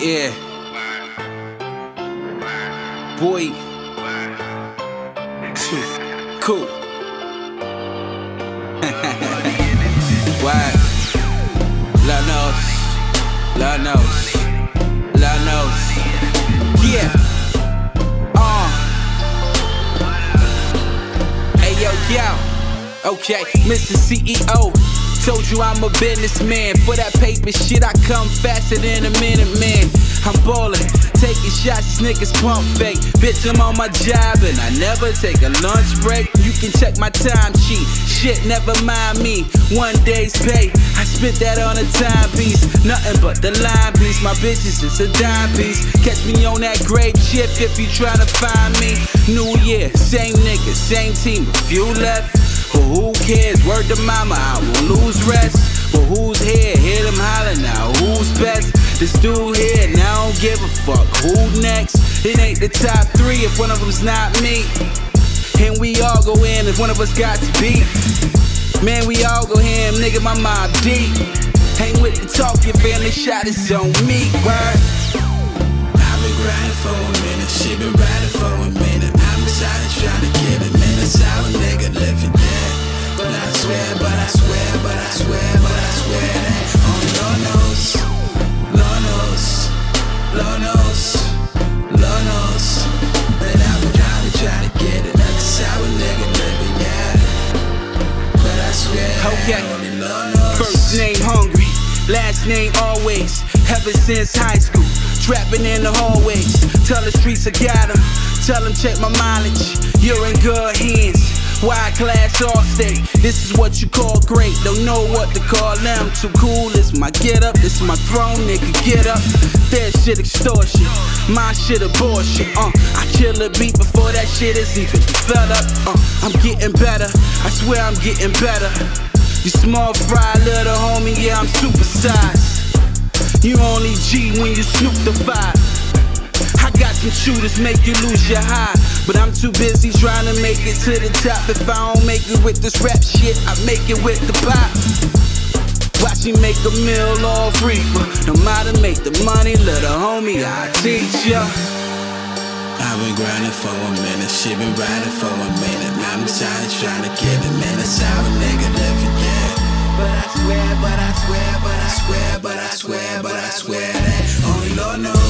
Yeah. Boy. Cool. Why? Lord knows. Lord knows. Lord knows. Yeah. Hey, yo, yo. Okay, Mr. CEO. Told you I'm a businessman. For that paper shit, I come faster than a minute, man. I'm ballin', taking shots, niggas pump fake. Bitch, I'm on my job and I never take a lunch break. You can check my time sheet. Shit, never mind me. One day's pay. I spit that on a time piece. Nothing but the line piece. My bitches is a dime piece. Catch me on that great chip if you tryna find me. New year, same niggas, same team. If you left, but who cares? Word to mama, I won't lose rest. But who's here? Hear them hollering now. Who's best? This dude here, and I don't give a fuck. Who next? It ain't the top three if one of them's not me. And we all go in if one of us got to beat. Man, we all go ham, nigga, my mob deep. Hang with the talking family, shot is on me, word. I've been grinding for a minute, she been riding for a minute. I'm excited, trying to get it, man. A solid nigga living. But I swear that only Lord knows, Lord knows, Lord knows, Lord knows that I would probably try to get it. That's a sour nigga living, yeah. But I swear that only Lord knows. First name hungry, last name always. Ever since high school, trapping in the hallways. Tell the streets I got 'em, tell 'em check my mileage. You're in good hands. Wide class all state, this is what you call great. Don't know what to call them. Too cool is my get up, this my throne, nigga, get up. Their shit extortion, my shit abortion. I kill a beat before that shit is even developed. I'm getting better, I swear I'm getting better. You small fry, little homie, yeah, I'm supersized. You only G when you snoop the vibe. I got some shooters make you lose your high, but I'm too busy trying to make it to the top. If I don't make it with this rap shit, I make it with the pop. Watch me make a meal off reefer. No matter make the money, little homie, I teach ya. I've been grinding for a minute, she been riding for a minute. I'm tired trying to get it, man. That's how a nigga living, yeah. But I swear that only Lord knows.